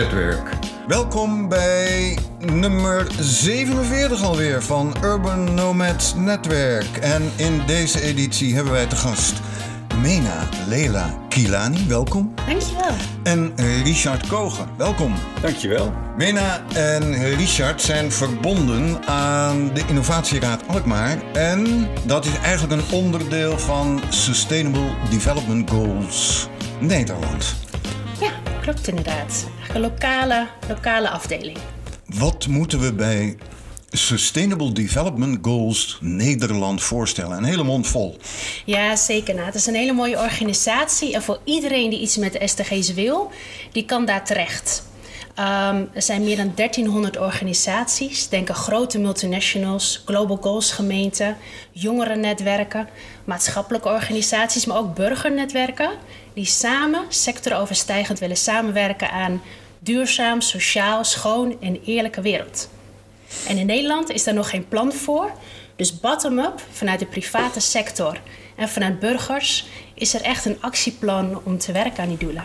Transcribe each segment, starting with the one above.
Netwerk. Welkom bij nummer 47 alweer van Urban Nomads Netwerk. En in deze editie hebben wij te gast Mena Leila Kilani, welkom. Dankjewel. En Richard Koger, welkom. Dankjewel. Mena en Richard zijn verbonden aan de Innovatieraad Alkmaar. En dat is eigenlijk een onderdeel van Sustainable Development Goals Nederland. Ja, klopt inderdaad. Een lokale afdeling. Wat moeten we bij Sustainable Development Goals Nederland voorstellen? Een hele mond vol. Ja, zeker. Nou, het is een hele mooie organisatie. En voor iedereen die iets met de SDG's wil, die kan daar terecht. Er zijn meer dan 1300 organisaties. Denk aan grote multinationals, global goals gemeenten, jongerennetwerken, maatschappelijke organisaties, maar ook burgernetwerken. Die samen, sectoroverstijgend, willen samenwerken aan duurzaam, sociaal, schoon en eerlijke wereld. En in Nederland is daar nog geen plan voor. Dus bottom-up, vanuit de private sector en vanuit burgers, is er echt een actieplan om te werken aan die doelen.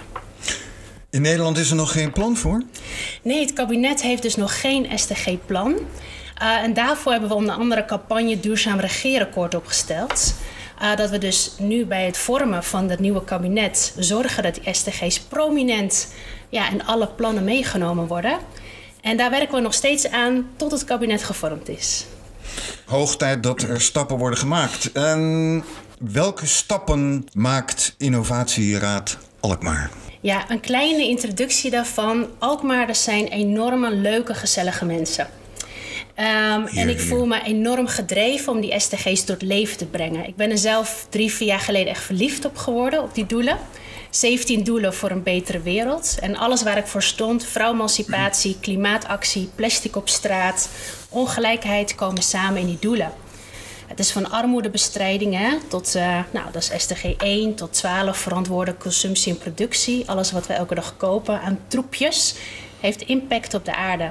In Nederland is er nog geen plan voor? Nee, het kabinet heeft dus nog geen SDG-plan. En daarvoor hebben we onder andere campagne Duurzaam Regeerakkoord opgesteld. Dat we dus nu bij het vormen van het nieuwe kabinet zorgen dat die SDG's prominent in alle plannen meegenomen worden. En daar werken we nog steeds aan tot het kabinet gevormd is. Hoog tijd dat er stappen worden gemaakt. En welke stappen maakt Innovatieraad Alkmaar? Ja, een kleine introductie daarvan. Alkmaarders zijn enorme, leuke, gezellige mensen. En ik voel me enorm gedreven om die SDG's door het leven te brengen. Ik ben er zelf 3-4 jaar geleden echt verliefd op geworden, op die doelen. 17 doelen voor een betere wereld. En alles waar ik voor stond, vrouwemancipatie, klimaatactie, plastic op straat, ongelijkheid komen samen in die doelen. Het is van armoedebestrijding tot, dat is SDG 1 tot 12, verantwoorde consumptie en productie. Alles wat we elke dag kopen aan troepjes heeft impact op de aarde.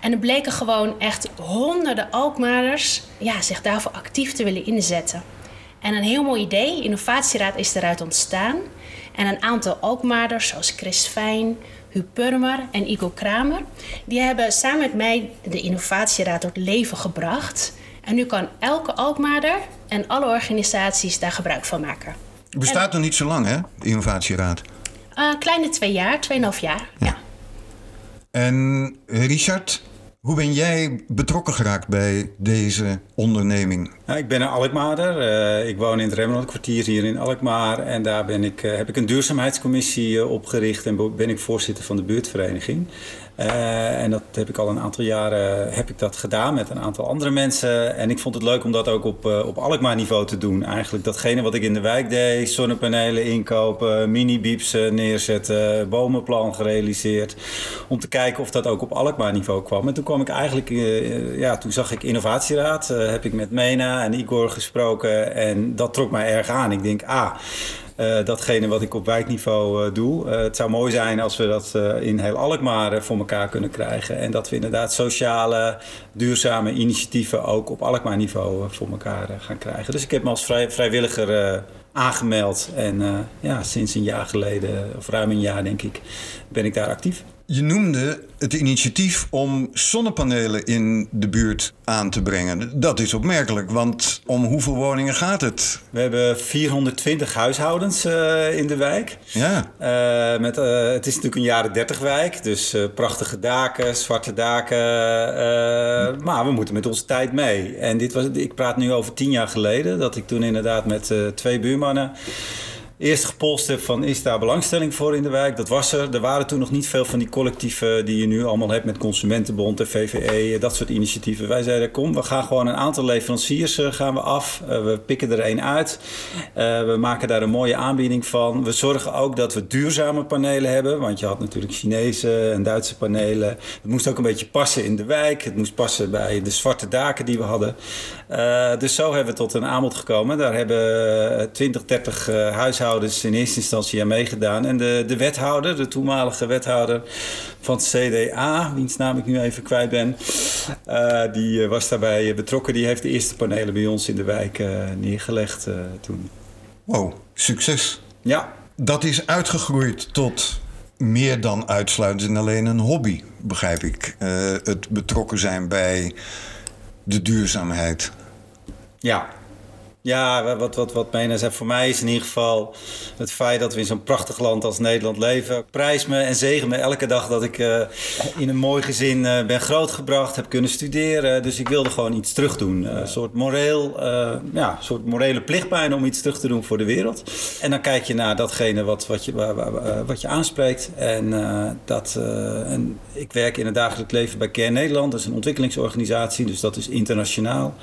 En er bleken gewoon echt honderden Alkmaarders zich daarvoor actief te willen inzetten. En een heel mooi idee, Innovatieraad is daaruit ontstaan. En een aantal Alkmaarders zoals Chris Fijn, Hu Purmer en Igor Kramer, die hebben samen met mij de Innovatieraad door het leven gebracht. En nu kan elke Alkmaarder en alle organisaties daar gebruik van maken. Het bestaat nog niet zo lang, hè, de Innovatieraad? Kleine 2,5 jaar. Ja. En Richard, hoe ben jij betrokken geraakt bij deze onderneming? Nou, ik ben een Alkmaarder. Ik woon in het Rembrandtkwartier hier in Alkmaar. En daar heb ik een duurzaamheidscommissie opgericht en ben ik voorzitter van de buurtvereniging. En dat heb ik al een aantal jaren gedaan met een aantal andere mensen. En ik vond het leuk om dat ook op Alkmaar-niveau te doen. Eigenlijk datgene wat ik in de wijk deed, zonnepanelen inkopen, mini-bieps neerzetten, bomenplan gerealiseerd. Om te kijken of dat ook op Alkmaar-niveau kwam. En toen kwam ik eigenlijk, toen zag ik Innovatieraad, heb ik met Mena en Igor gesproken. En dat trok mij erg aan. Ik denk, datgene wat ik op wijkniveau doe. Het zou mooi zijn als we dat in heel Alkmaar voor elkaar kunnen krijgen. En dat we inderdaad sociale, duurzame initiatieven ook op Alkmaar niveau voor elkaar gaan krijgen. Dus ik heb me als vrijwilliger aangemeld. En sinds een jaar geleden, of ruim een jaar denk ik, ben ik daar actief. Je noemde het initiatief om zonnepanelen in de buurt aan te brengen. Dat is opmerkelijk, want om hoeveel woningen gaat het? We hebben 420 huishoudens in de wijk. Ja. Het is natuurlijk een jaren 30 wijk, dus prachtige daken, zwarte daken. Maar we moeten met onze tijd mee. En ik praat nu over 10 jaar geleden, dat ik toen inderdaad met 2 buurmannen eerst gepolst heb van, is daar belangstelling voor in de wijk? Dat was er. Er waren toen nog niet veel van die collectieven die je nu allemaal hebt met Consumentenbond en VVE, dat soort initiatieven. Wij zeiden, kom, we gaan gewoon een aantal leveranciers gaan we af. We pikken er één uit. We maken daar een mooie aanbieding van. We zorgen ook dat we duurzame panelen hebben, want je had natuurlijk Chinese en Duitse panelen. Het moest ook een beetje passen in de wijk. Het moest passen bij de zwarte daken die we hadden. Dus zo hebben we tot een aanbod gekomen. Daar hebben 20-30 huishoudens in eerste instantie aan meegedaan. En de wethouder, de toenmalige wethouder van het CDA, wiens naam ik nu even kwijt ben, die was daarbij betrokken. Die heeft de eerste panelen bij ons in de wijk neergelegd toen. Wow, succes. Ja. Dat is uitgegroeid tot meer dan uitsluitend alleen een hobby, begrijp ik. Het betrokken zijn bij de duurzaamheid. Ja. Ja, wat Mena zei, voor mij is in ieder geval het feit dat we in zo'n prachtig land als Nederland leven. Prijs me en zegen me elke dag dat ik in een mooi gezin ben grootgebracht, heb kunnen studeren. Dus ik wilde gewoon iets terug doen. Een soort morele plicht bijna om iets terug te doen voor de wereld. En dan kijk je naar datgene wat je aanspreekt. En ik werk in het dagelijks leven bij Care Nederland. Dat is een ontwikkelingsorganisatie, dus dat is internationaal.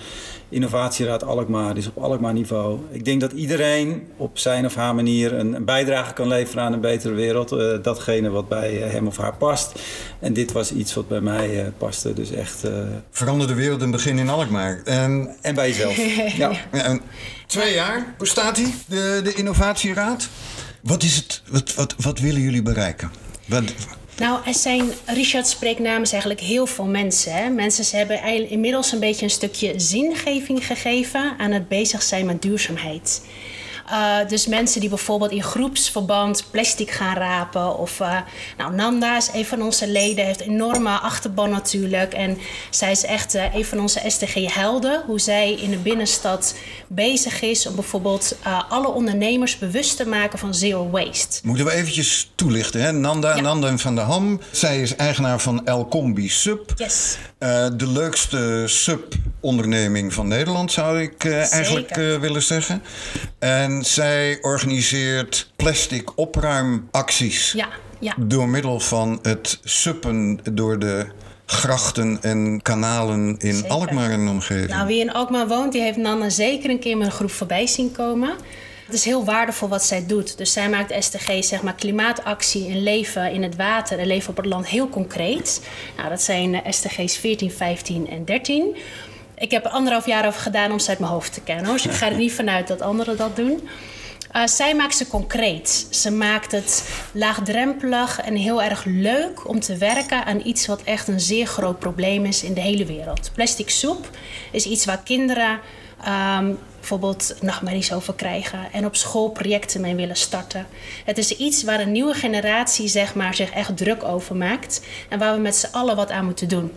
Innovatieraad Alkmaar is op Alkmaar-niveau. Ik denk dat iedereen op zijn of haar manier een bijdrage kan leveren aan een betere wereld. Datgene wat bij hem of haar past. En dit was iets wat bij mij paste. Dus echt... Verander de wereld in het begin in Alkmaar. En bij jezelf. Ja. Ja. 2 jaar bestaat hij, de Innovatieraad. Wat is het? Wat willen jullie bereiken? Nou, Richard spreekt namens eigenlijk heel veel mensen. Hè? Mensen hebben inmiddels een beetje een stukje zingeving gegeven aan het bezig zijn met duurzaamheid. Dus mensen die bijvoorbeeld in groepsverband plastic gaan rapen. Of Nanda is een van onze leden, heeft een enorme achterban natuurlijk. En zij is echt een van onze SDG-helden. Hoe zij in de binnenstad bezig is om bijvoorbeeld alle ondernemers bewust te maken van zero waste. Moeten we eventjes toelichten, hè? Nanda, ja. Nanda van der Ham. Zij is eigenaar van El Combi Sub. Yes. De leukste subonderneming van Nederland, zou ik eigenlijk willen zeggen. En zij organiseert plastic opruimacties. Ja. Door middel van het suppen door de grachten en kanalen in Alkmaar en omgeving. Nou, wie in Alkmaar woont, die heeft Nanda zeker een keer met een groep voorbij zien komen. Het is heel waardevol wat zij doet. Dus zij maakt SDG, zeg maar klimaatactie en leven in het water en leven op het land heel concreet. Nou, dat zijn SDG's 14, 15 en 13. Ik heb 1,5 jaar over gedaan om ze uit mijn hoofd te kennen, hoor. Dus ik ga er niet vanuit dat anderen dat doen. Zij maakt ze concreet. Ze maakt het laagdrempelig en heel erg leuk om te werken aan iets wat echt een zeer groot probleem is in de hele wereld. Plastic soep is iets waar kinderen bijvoorbeeld nachtmerries over krijgen en op school projecten mee willen starten. Het is iets waar een nieuwe generatie zich echt druk over maakt en waar we met z'n allen wat aan moeten doen.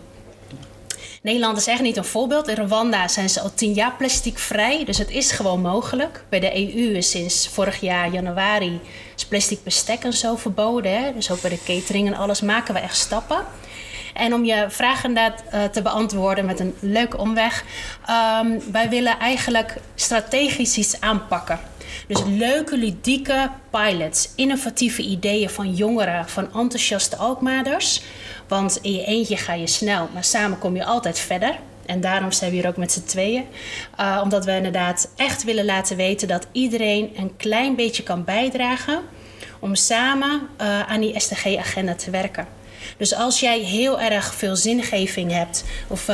Nederland is echt niet een voorbeeld. In Rwanda zijn ze al 10 jaar plasticvrij, dus het is gewoon mogelijk. Bij de EU is sinds vorig jaar januari is plastic bestek en zo verboden. Hè? Dus ook bij de catering en alles maken we echt stappen. En om je vraag inderdaad te beantwoorden met een leuke omweg. Wij willen eigenlijk strategisch iets aanpakken. Dus leuke, ludieke pilots, innovatieve ideeën van jongeren, van enthousiaste Alkmaarders. Want in je eentje ga je snel, maar samen kom je altijd verder. En daarom zijn we hier ook met z'n tweeën. Omdat we inderdaad echt willen laten weten dat iedereen een klein beetje kan bijdragen om samen aan die SDG-agenda te werken. Dus als jij heel erg veel zingeving hebt of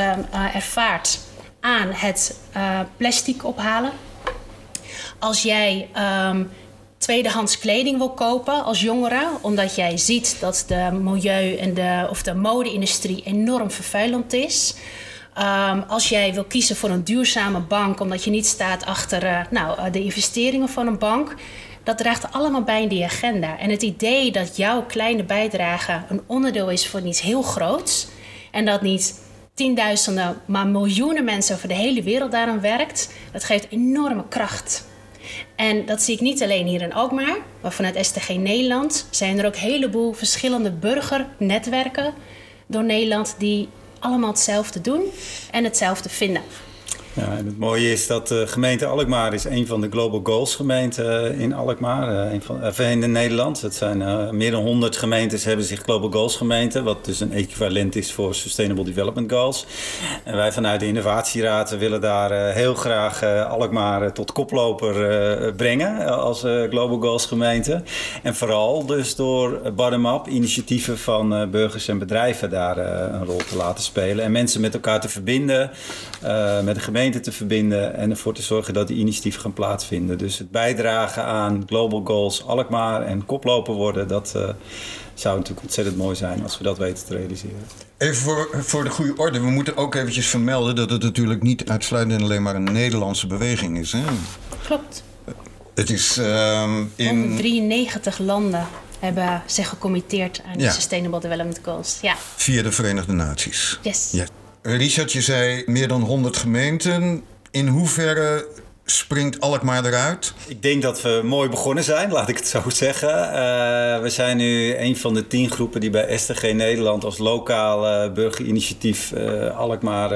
ervaart aan het plastic ophalen. Als jij tweedehands kleding wil kopen als jongere, omdat jij ziet dat de milieu en de mode-industrie enorm vervuilend is. Als jij wil kiezen voor een duurzame bank, omdat je niet staat achter de investeringen van een bank. Dat draagt allemaal bij in die agenda. En het idee dat jouw kleine bijdrage een onderdeel is van iets heel groots. En dat niet tienduizenden, maar miljoenen mensen over de hele wereld daaraan werkt. Dat geeft enorme kracht. En dat zie ik niet alleen hier in Alkmaar. Maar vanuit SDG Nederland zijn er ook een heleboel verschillende burgernetwerken door Nederland die allemaal hetzelfde doen en hetzelfde vinden. Ja, en het mooie is dat de gemeente Alkmaar is een van de Global Goals gemeenten in Alkmaar, in Nederland. Het zijn meer dan 100 gemeentes hebben zich Global Goals gemeenten, wat dus een equivalent is voor Sustainable Development Goals. En wij vanuit de Innovatieraad willen daar heel graag Alkmaar tot koploper brengen als Global Goals gemeente. En vooral dus door bottom-up initiatieven van burgers en bedrijven daar een rol te laten spelen. En mensen met elkaar te verbinden, met de gemeente te verbinden en ervoor te zorgen dat die initiatieven gaan plaatsvinden. Dus het bijdragen aan Global Goals Alkmaar en koploper worden, dat zou natuurlijk ontzettend mooi zijn als we dat weten te realiseren. Even voor de goede orde, we moeten ook eventjes vermelden dat het natuurlijk niet uitsluitend alleen maar een Nederlandse beweging is. Hè? Klopt. Het is in 193 landen hebben zich gecommitteerd aan de Sustainable Development Goals. Ja. Via de Verenigde Naties. Yes. Ja. Richard, je zei meer dan 100 gemeenten. In hoeverre springt Alkmaar eruit? Ik denk dat we mooi begonnen zijn, laat ik het zo zeggen. We zijn nu een van de 10 groepen die bij STG Nederland als lokaal burgerinitiatief Alkmaar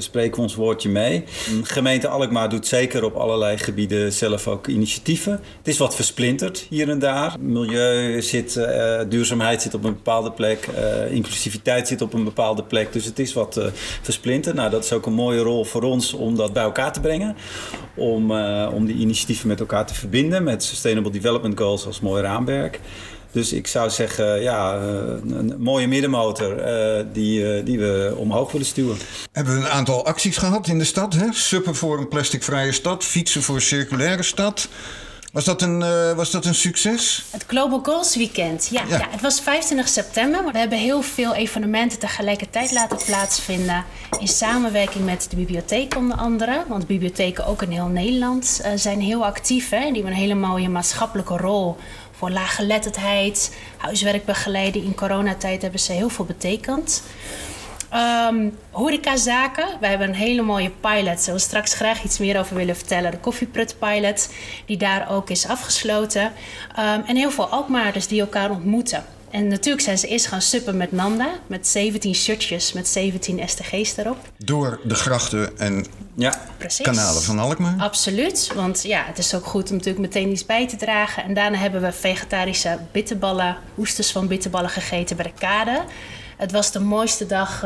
spreken we ons woordje mee. Gemeente Alkmaar doet zeker op allerlei gebieden zelf ook initiatieven. Het is wat versplinterd hier en daar. Milieu zit, duurzaamheid zit op een bepaalde plek, inclusiviteit zit op een bepaalde plek. Dus het is wat versplinterd. Nou, dat is ook een mooie rol voor ons om dat bij elkaar te brengen. Om die initiatieven met elkaar te verbinden, met Sustainable Development Goals als mooi raamwerk. Dus ik zou zeggen, ja, een mooie middenmotor die we omhoog willen stuwen. Hebben we een aantal acties gehad in de stad, hè? Suppen voor een plasticvrije stad, fietsen voor een circulaire stad. Was dat een succes? Het Global Goals Weekend, ja. Het was 25 september. Maar we hebben heel veel evenementen tegelijkertijd laten plaatsvinden. In samenwerking met de bibliotheek onder andere. Want bibliotheken ook in heel Nederland zijn heel actief. Hè? Die hebben een hele mooie maatschappelijke rol voor laaggeletterdheid. Huiswerk begeleiden. In coronatijd hebben ze heel veel betekend. Horecazaken. We hebben een hele mooie pilot. Zullen we straks graag iets meer over willen vertellen. De koffieprut pilot. Die daar ook is afgesloten. En heel veel Alkmaarders die elkaar ontmoeten. En natuurlijk zijn ze eerst gaan suppen met Nanda. Met 17 shirtjes. Met 17 STG's erop. Door de grachten en kanalen van Alkmaar. Absoluut. Want ja, het is ook goed om natuurlijk meteen iets bij te dragen. En daarna hebben we vegetarische bitterballen. Oesters van bitterballen gegeten bij de kade. Het was de mooiste dag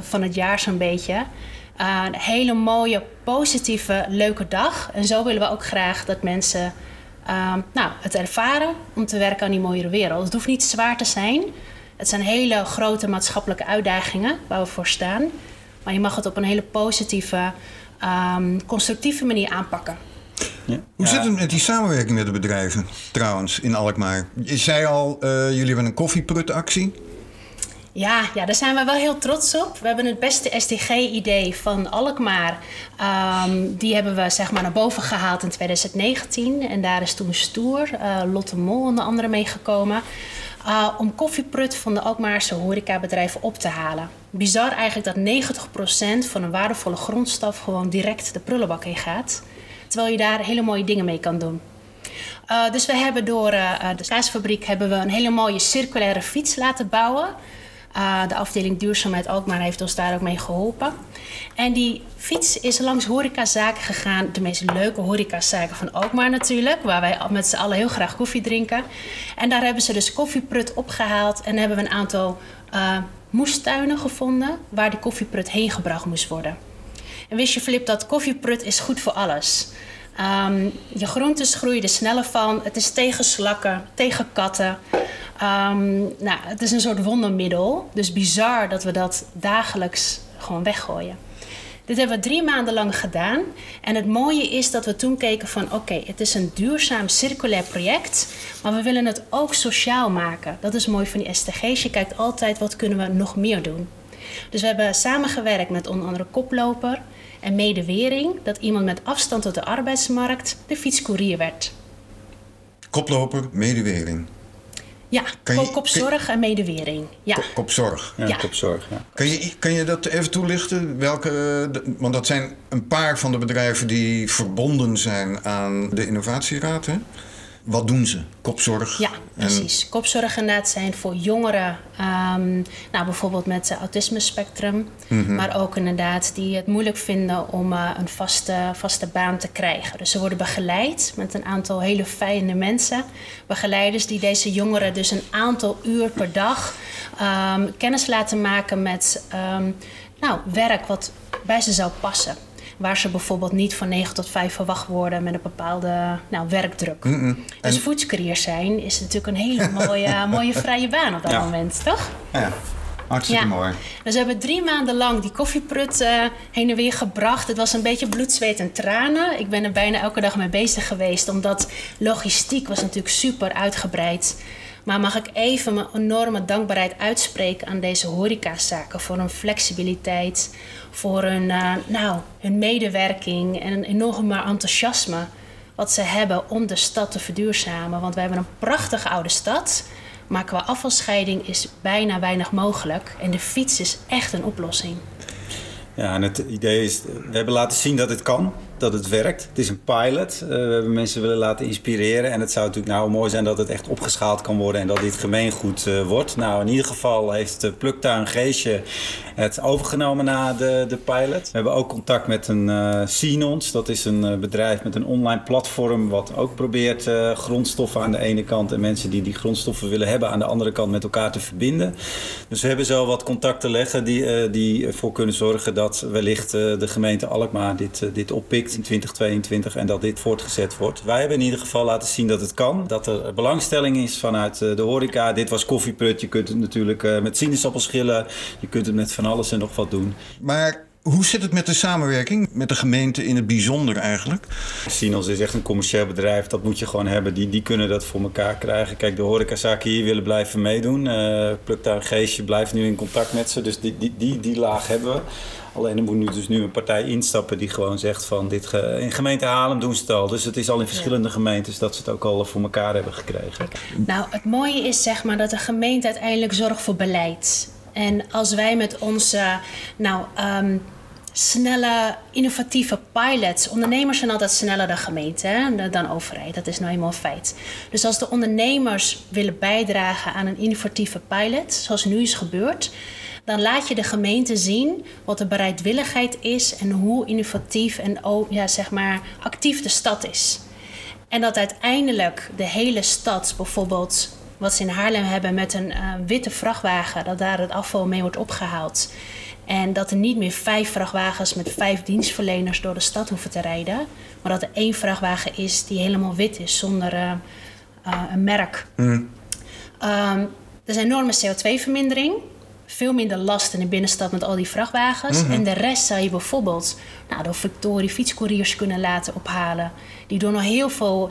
van het jaar zo'n beetje. Een hele mooie, positieve, leuke dag. En zo willen we ook graag dat mensen het ervaren om te werken aan die mooiere wereld. Het hoeft niet zwaar te zijn. Het zijn hele grote maatschappelijke uitdagingen waar we voor staan. Maar je mag het op een hele positieve, constructieve manier aanpakken. Ja. Hoe zit het met die samenwerking met de bedrijven trouwens in Alkmaar? Je zei al, jullie hebben een koffieprutactie. Ja, daar zijn we wel heel trots op. We hebben het beste SDG-idee van Alkmaar. Die hebben we zeg maar naar boven gehaald in 2019. En daar is toen Stoer, Lotte Mol onder andere meegekomen. Om koffieprut van de Alkmaarse horecabedrijven op te halen. Bizar eigenlijk dat 90% van een waardevolle grondstof gewoon direct de prullenbak in gaat. Terwijl je daar hele mooie dingen mee kan doen. Dus we hebben door de kaasfabriek een hele mooie circulaire fiets laten bouwen. De afdeling Duurzaamheid Alkmaar heeft ons daar ook mee geholpen. En die fiets is langs horecazaken gegaan. De meest leuke horecazaken van Alkmaar natuurlijk. Waar wij met z'n allen heel graag koffie drinken. En daar hebben ze dus koffieprut opgehaald. En hebben we een aantal moestuinen gevonden. Waar de koffieprut heen gebracht moest worden. En wist je, Filip, dat koffieprut is goed voor alles. Je groentes groeien er sneller van. Het is tegen slakken, tegen katten. Het is een soort wondermiddel. Dus bizar dat we dat dagelijks gewoon weggooien. Dit hebben we 3 maanden lang gedaan. En het mooie is dat we toen keken van oké, het is een duurzaam circulair project. Maar we willen het ook sociaal maken. Dat is mooi van die SDG's. Je kijkt altijd wat kunnen we nog meer doen. Dus we hebben samengewerkt met onder andere Koploper en Medewering. Dat iemand met afstand tot de arbeidsmarkt de fietscourier werd. Koploper, Medewering. Ja, Kopzorg en Medewering. Ja. Kopzorg. Ja, Kopzorg. Ja. Kan je dat even toelichten? Want dat zijn een paar van de bedrijven die verbonden zijn aan de Innovatieraad. Hè? Wat doen ze? Kopzorg? Ja, precies. Kopzorg inderdaad zijn voor jongeren, bijvoorbeeld met autisme spectrum. Mm-hmm. Maar ook inderdaad die het moeilijk vinden om een vaste baan te krijgen. Dus ze worden begeleid met een aantal hele fijne mensen. Begeleiders die deze jongeren dus een aantal uur per dag kennis laten maken met werk wat bij ze zou passen. Waar ze bijvoorbeeld niet van 9 tot 5 verwacht worden met een bepaalde werkdruk. Mm-mm. Dus voedscourier zijn is natuurlijk een hele mooie vrije baan op dat moment, toch? Ja, hartstikke mooi. Dus we hebben 3 maanden lang die koffieprut heen en weer gebracht. Het was een beetje bloed, zweet en tranen. Ik ben er bijna elke dag mee bezig geweest. Omdat logistiek was natuurlijk super uitgebreid. Maar mag ik even mijn enorme dankbaarheid uitspreken aan deze horecazaken voor hun flexibiliteit, voor hun medewerking en een enorme enthousiasme wat ze hebben om de stad te verduurzamen. Want we hebben een prachtige oude stad, maar qua afvalscheiding is bijna weinig mogelijk. En de fiets is echt een oplossing. Ja, en het idee is, we hebben laten zien dat het kan, dat het werkt. Het is een pilot, we hebben mensen willen laten inspireren. En het zou natuurlijk nou mooi zijn dat het echt opgeschaald kan worden en dat dit gemeengoed wordt. Nou, in ieder geval heeft Pluktuin Geesje het overgenomen na de pilot. We hebben ook contact met een Sinons, dat is een bedrijf met een online platform wat ook probeert grondstoffen aan de ene kant en mensen die die grondstoffen willen hebben aan de andere kant met elkaar te verbinden. Dus we hebben zo wat contacten leggen die ervoor kunnen zorgen dat wellicht de gemeente Alkmaar dit oppikt in 2022 en dat dit voortgezet wordt. Wij hebben in ieder geval laten zien dat het kan, dat er belangstelling is vanuit de horeca. Dit was koffieput, je kunt het natuurlijk met sinaasappels schillen, je kunt het met van alles en nog wat doen. Maar hoe zit het met de samenwerking met de gemeente in het bijzonder eigenlijk? Sinons is echt een commercieel bedrijf, dat moet je gewoon hebben. Die kunnen dat voor elkaar krijgen. Kijk, de horecazaken hier willen blijven meedoen. Pluktuin Geesje blijft nu in contact met ze, dus die laag hebben we. Alleen er moet nu een partij instappen die gewoon zegt van in gemeente Haarlem doen ze het al. Dus het is al in verschillende gemeentes dat ze het ook al voor elkaar hebben gekregen. Nou, het mooie is zeg maar dat de gemeente uiteindelijk zorgt voor beleid. En als wij met onze snelle, innovatieve pilots... Ondernemers zijn altijd sneller dan gemeente, hè, dan overheid. Dat is nou eenmaal een feit. Dus als de ondernemers willen bijdragen aan een innovatieve pilot... zoals nu is gebeurd... dan laat je de gemeente zien wat de bereidwilligheid is... en hoe innovatief en actief de stad is. En dat uiteindelijk de hele stad bijvoorbeeld... wat ze in Haarlem hebben met een witte vrachtwagen... dat daar het afval mee wordt opgehaald... En dat er niet meer 5 vrachtwagens met 5 dienstverleners door de stad hoeven te rijden. Maar dat er 1 vrachtwagen is die helemaal wit is zonder een merk. Er is een enorme CO2-vermindering. Veel minder last in de binnenstad met al die vrachtwagens. Mm-hmm. En de rest zou je bijvoorbeeld door Victorie fietscouriers kunnen laten ophalen. Die doen nog heel veel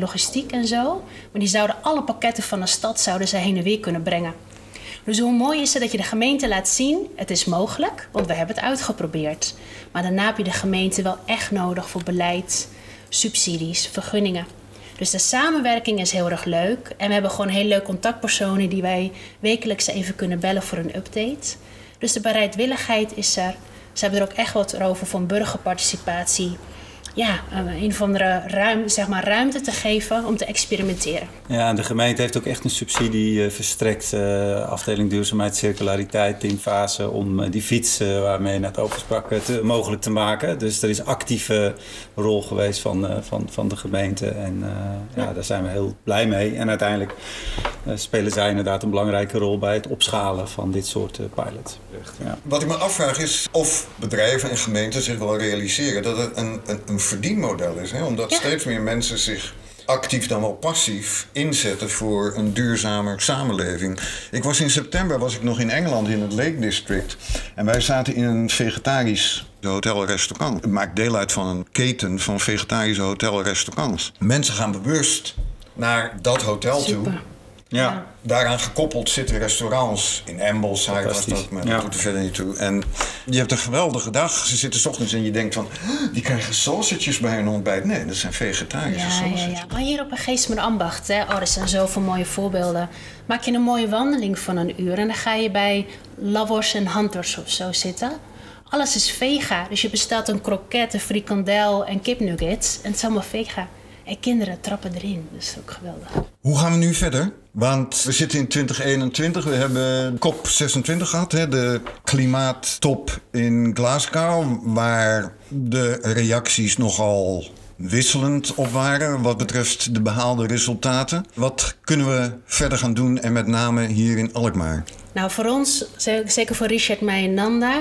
logistiek en zo. Maar die zouden alle pakketten van de stad heen en weer kunnen brengen. Dus hoe mooi is het dat je de gemeente laat zien... het is mogelijk, want we hebben het uitgeprobeerd. Maar daarna heb je de gemeente wel echt nodig voor beleid, subsidies, vergunningen. Dus de samenwerking is heel erg leuk. En we hebben gewoon heel leuk contactpersonen... die wij wekelijks even kunnen bellen voor een update. Dus de bereidwilligheid is er. Ze hebben er ook echt wat over van burgerparticipatie... Ja, een of andere ruimte te geven om te experimenteren. Ja, en de gemeente heeft ook echt een subsidie verstrekt. Afdeling Duurzaamheid, Circulariteit in fase om die fiets waarmee je net over sprak mogelijk te maken. Dus er is actieve rol geweest van de gemeente. En daar zijn we heel blij mee. En uiteindelijk spelen zij inderdaad een belangrijke rol bij het opschalen van dit soort pilots. Ja. Wat ik me afvraag is of bedrijven en gemeenten zich wel realiseren dat het een verdienmodel is. Hè? Omdat steeds meer mensen zich actief dan wel passief inzetten voor een duurzamer samenleving. In september was ik nog in Engeland in het Lake District. En wij zaten in een vegetarisch hotelrestaurant. Het maakt deel uit van een keten van vegetarische hotelrestaurants. Mensen gaan bewust naar dat hotel toe. Ja. Daaraan gekoppeld zitten restaurants. In Ambleside was dat, maar dat doet er verder niet toe. En je hebt een geweldige dag. Ze zitten 's ochtends en je denkt van... die krijgen sausages bij hun ontbijt. Nee, dat zijn vegetarische sausages. Ja. Maar hier op een Geest met Ambacht, hè. Er zijn zoveel mooie voorbeelden. Maak je een mooie wandeling van een uur... en dan ga je bij Lovers en Hunters of zo zitten. Alles is vega. Dus je bestelt een kroket, een frikandel en kipnuggets. En het is allemaal vega. En kinderen trappen erin. Dat is ook geweldig. Hoe gaan we nu verder? Want we zitten in 2021, we hebben COP 26 gehad, hè, de klimaattop in Glasgow, waar de reacties nogal wisselend op waren wat betreft de behaalde resultaten. Wat kunnen we verder gaan doen en met name hier in Alkmaar? Nou, voor ons, zeker voor Richard, mij en Nanda,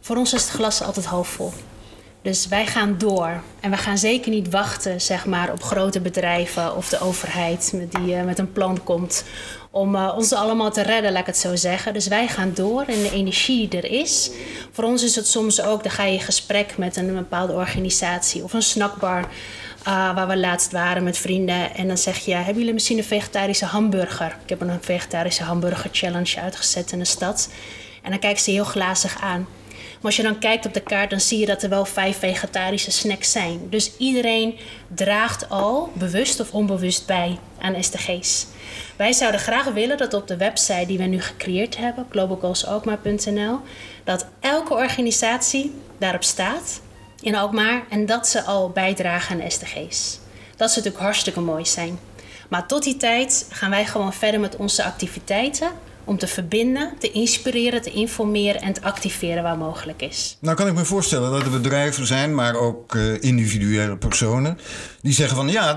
voor ons is het glas altijd halfvol. Dus wij gaan door. En we gaan zeker niet wachten op grote bedrijven of de overheid die met een plan komt om ons allemaal te redden, laat ik het zo zeggen. Dus wij gaan door en de energie die er is. Voor ons is het soms ook, dan ga je in gesprek met een bepaalde organisatie of een snackbar waar we laatst waren met vrienden. En dan zeg je, hebben jullie misschien een vegetarische hamburger? Ik heb een vegetarische hamburger challenge uitgezet in de stad. En dan kijken ze heel glazig aan. als je dan kijkt op de kaart, dan zie je dat er wel 5 vegetarische snacks zijn. Dus iedereen draagt al, bewust of onbewust, bij aan SDG's. Wij zouden graag willen dat op de website die we nu gecreëerd hebben, globalgoalsalkmaar.nl, dat elke organisatie daarop staat in Alkmaar en dat ze al bijdragen aan SDG's. Dat zou natuurlijk hartstikke mooi zijn. Maar tot die tijd gaan wij gewoon verder met onze activiteiten om te verbinden, te inspireren, te informeren en te activeren waar mogelijk is. Nou kan ik me voorstellen dat er bedrijven zijn, maar ook individuele personen die zeggen van ja,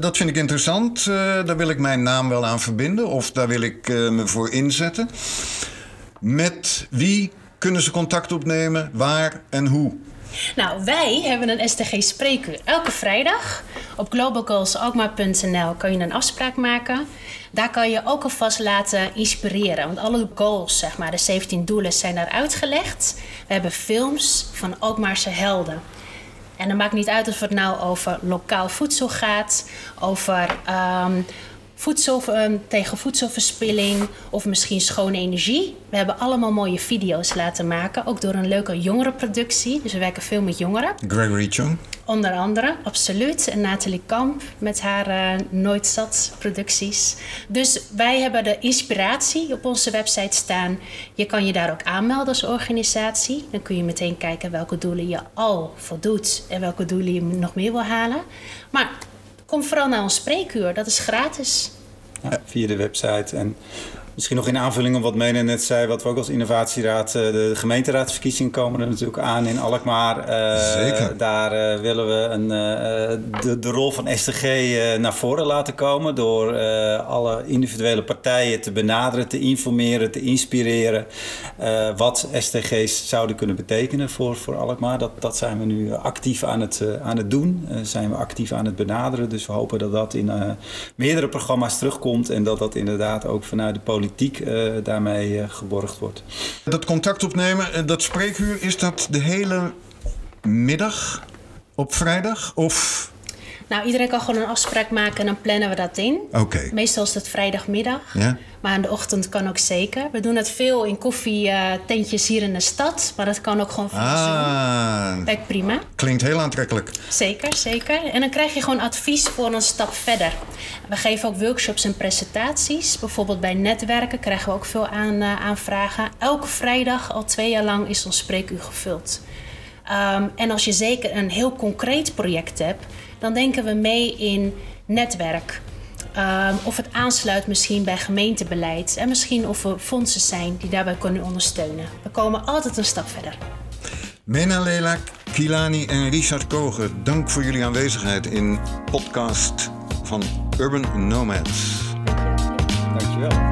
dat vind ik interessant. Daar wil ik mijn naam wel aan verbinden of daar wil ik me voor inzetten. Met wie kunnen ze contact opnemen, waar en hoe? Nou, wij hebben een SDG-spreekuur. Elke vrijdag op globalgoalsalkmaar.nl kan je een afspraak maken. Daar kan je ook alvast laten inspireren. Want alle goals, zeg maar, de 17 doelen zijn daar uitgelegd. We hebben films van Alkmaarse helden. En dat maakt niet uit of het nou over lokaal voedsel gaat, over tegen voedselverspilling of misschien schone energie. We hebben allemaal mooie video's laten maken, ook door een leuke jongerenproductie. Dus we werken veel met jongeren. Gregory Chung. Onder andere, absoluut. En Nathalie Kamp met haar Nooit Zat producties. Dus wij hebben de inspiratie op onze website staan. Je kan je daar ook aanmelden als organisatie. Dan kun je meteen kijken welke doelen je al voldoet en welke doelen je nog meer wil halen. Maar kom vooral naar ons spreekuur, dat is gratis. Ja, via de website. En misschien nog in aanvulling op wat Mena net zei, wat we ook als Innovatieraad, de gemeenteraadsverkiezingen komen er natuurlijk aan in Alkmaar. Zeker. Daar willen we de rol van SDG naar voren laten komen door alle individuele partijen te benaderen, te informeren, te inspireren. Wat SDG's zouden kunnen betekenen voor Alkmaar. Dat zijn we nu actief aan het doen. Zijn we actief aan het benaderen. Dus we hopen dat in meerdere programma's terugkomt en dat inderdaad ook vanuit de politiek daarmee geborgd wordt. Dat contact opnemen, dat spreekuur, is dat de hele middag op vrijdag? Of? Nou, iedereen kan gewoon een afspraak maken en dan plannen we dat in. Okay. Meestal is dat vrijdagmiddag, ja? Maar in de ochtend kan ook zeker. We doen het veel in koffietentjes hier in de stad, maar dat kan ook gewoon via Zoom. Lijkt prima. Klinkt heel aantrekkelijk. Zeker, zeker. En dan krijg je gewoon advies voor een stap verder. We geven ook workshops en presentaties. Bijvoorbeeld bij netwerken krijgen we ook veel aanvragen. Elke vrijdag, al 2 jaar lang, is ons spreekuur gevuld. En als je zeker een heel concreet project hebt, dan denken we mee in netwerk. Of het aansluit misschien bij gemeentebeleid. En misschien of er fondsen zijn die daarbij kunnen ondersteunen. We komen altijd een stap verder. Mena Leila Kilani en Richard Koger, dank voor jullie aanwezigheid in podcast van Urban Nomads. Dankjewel.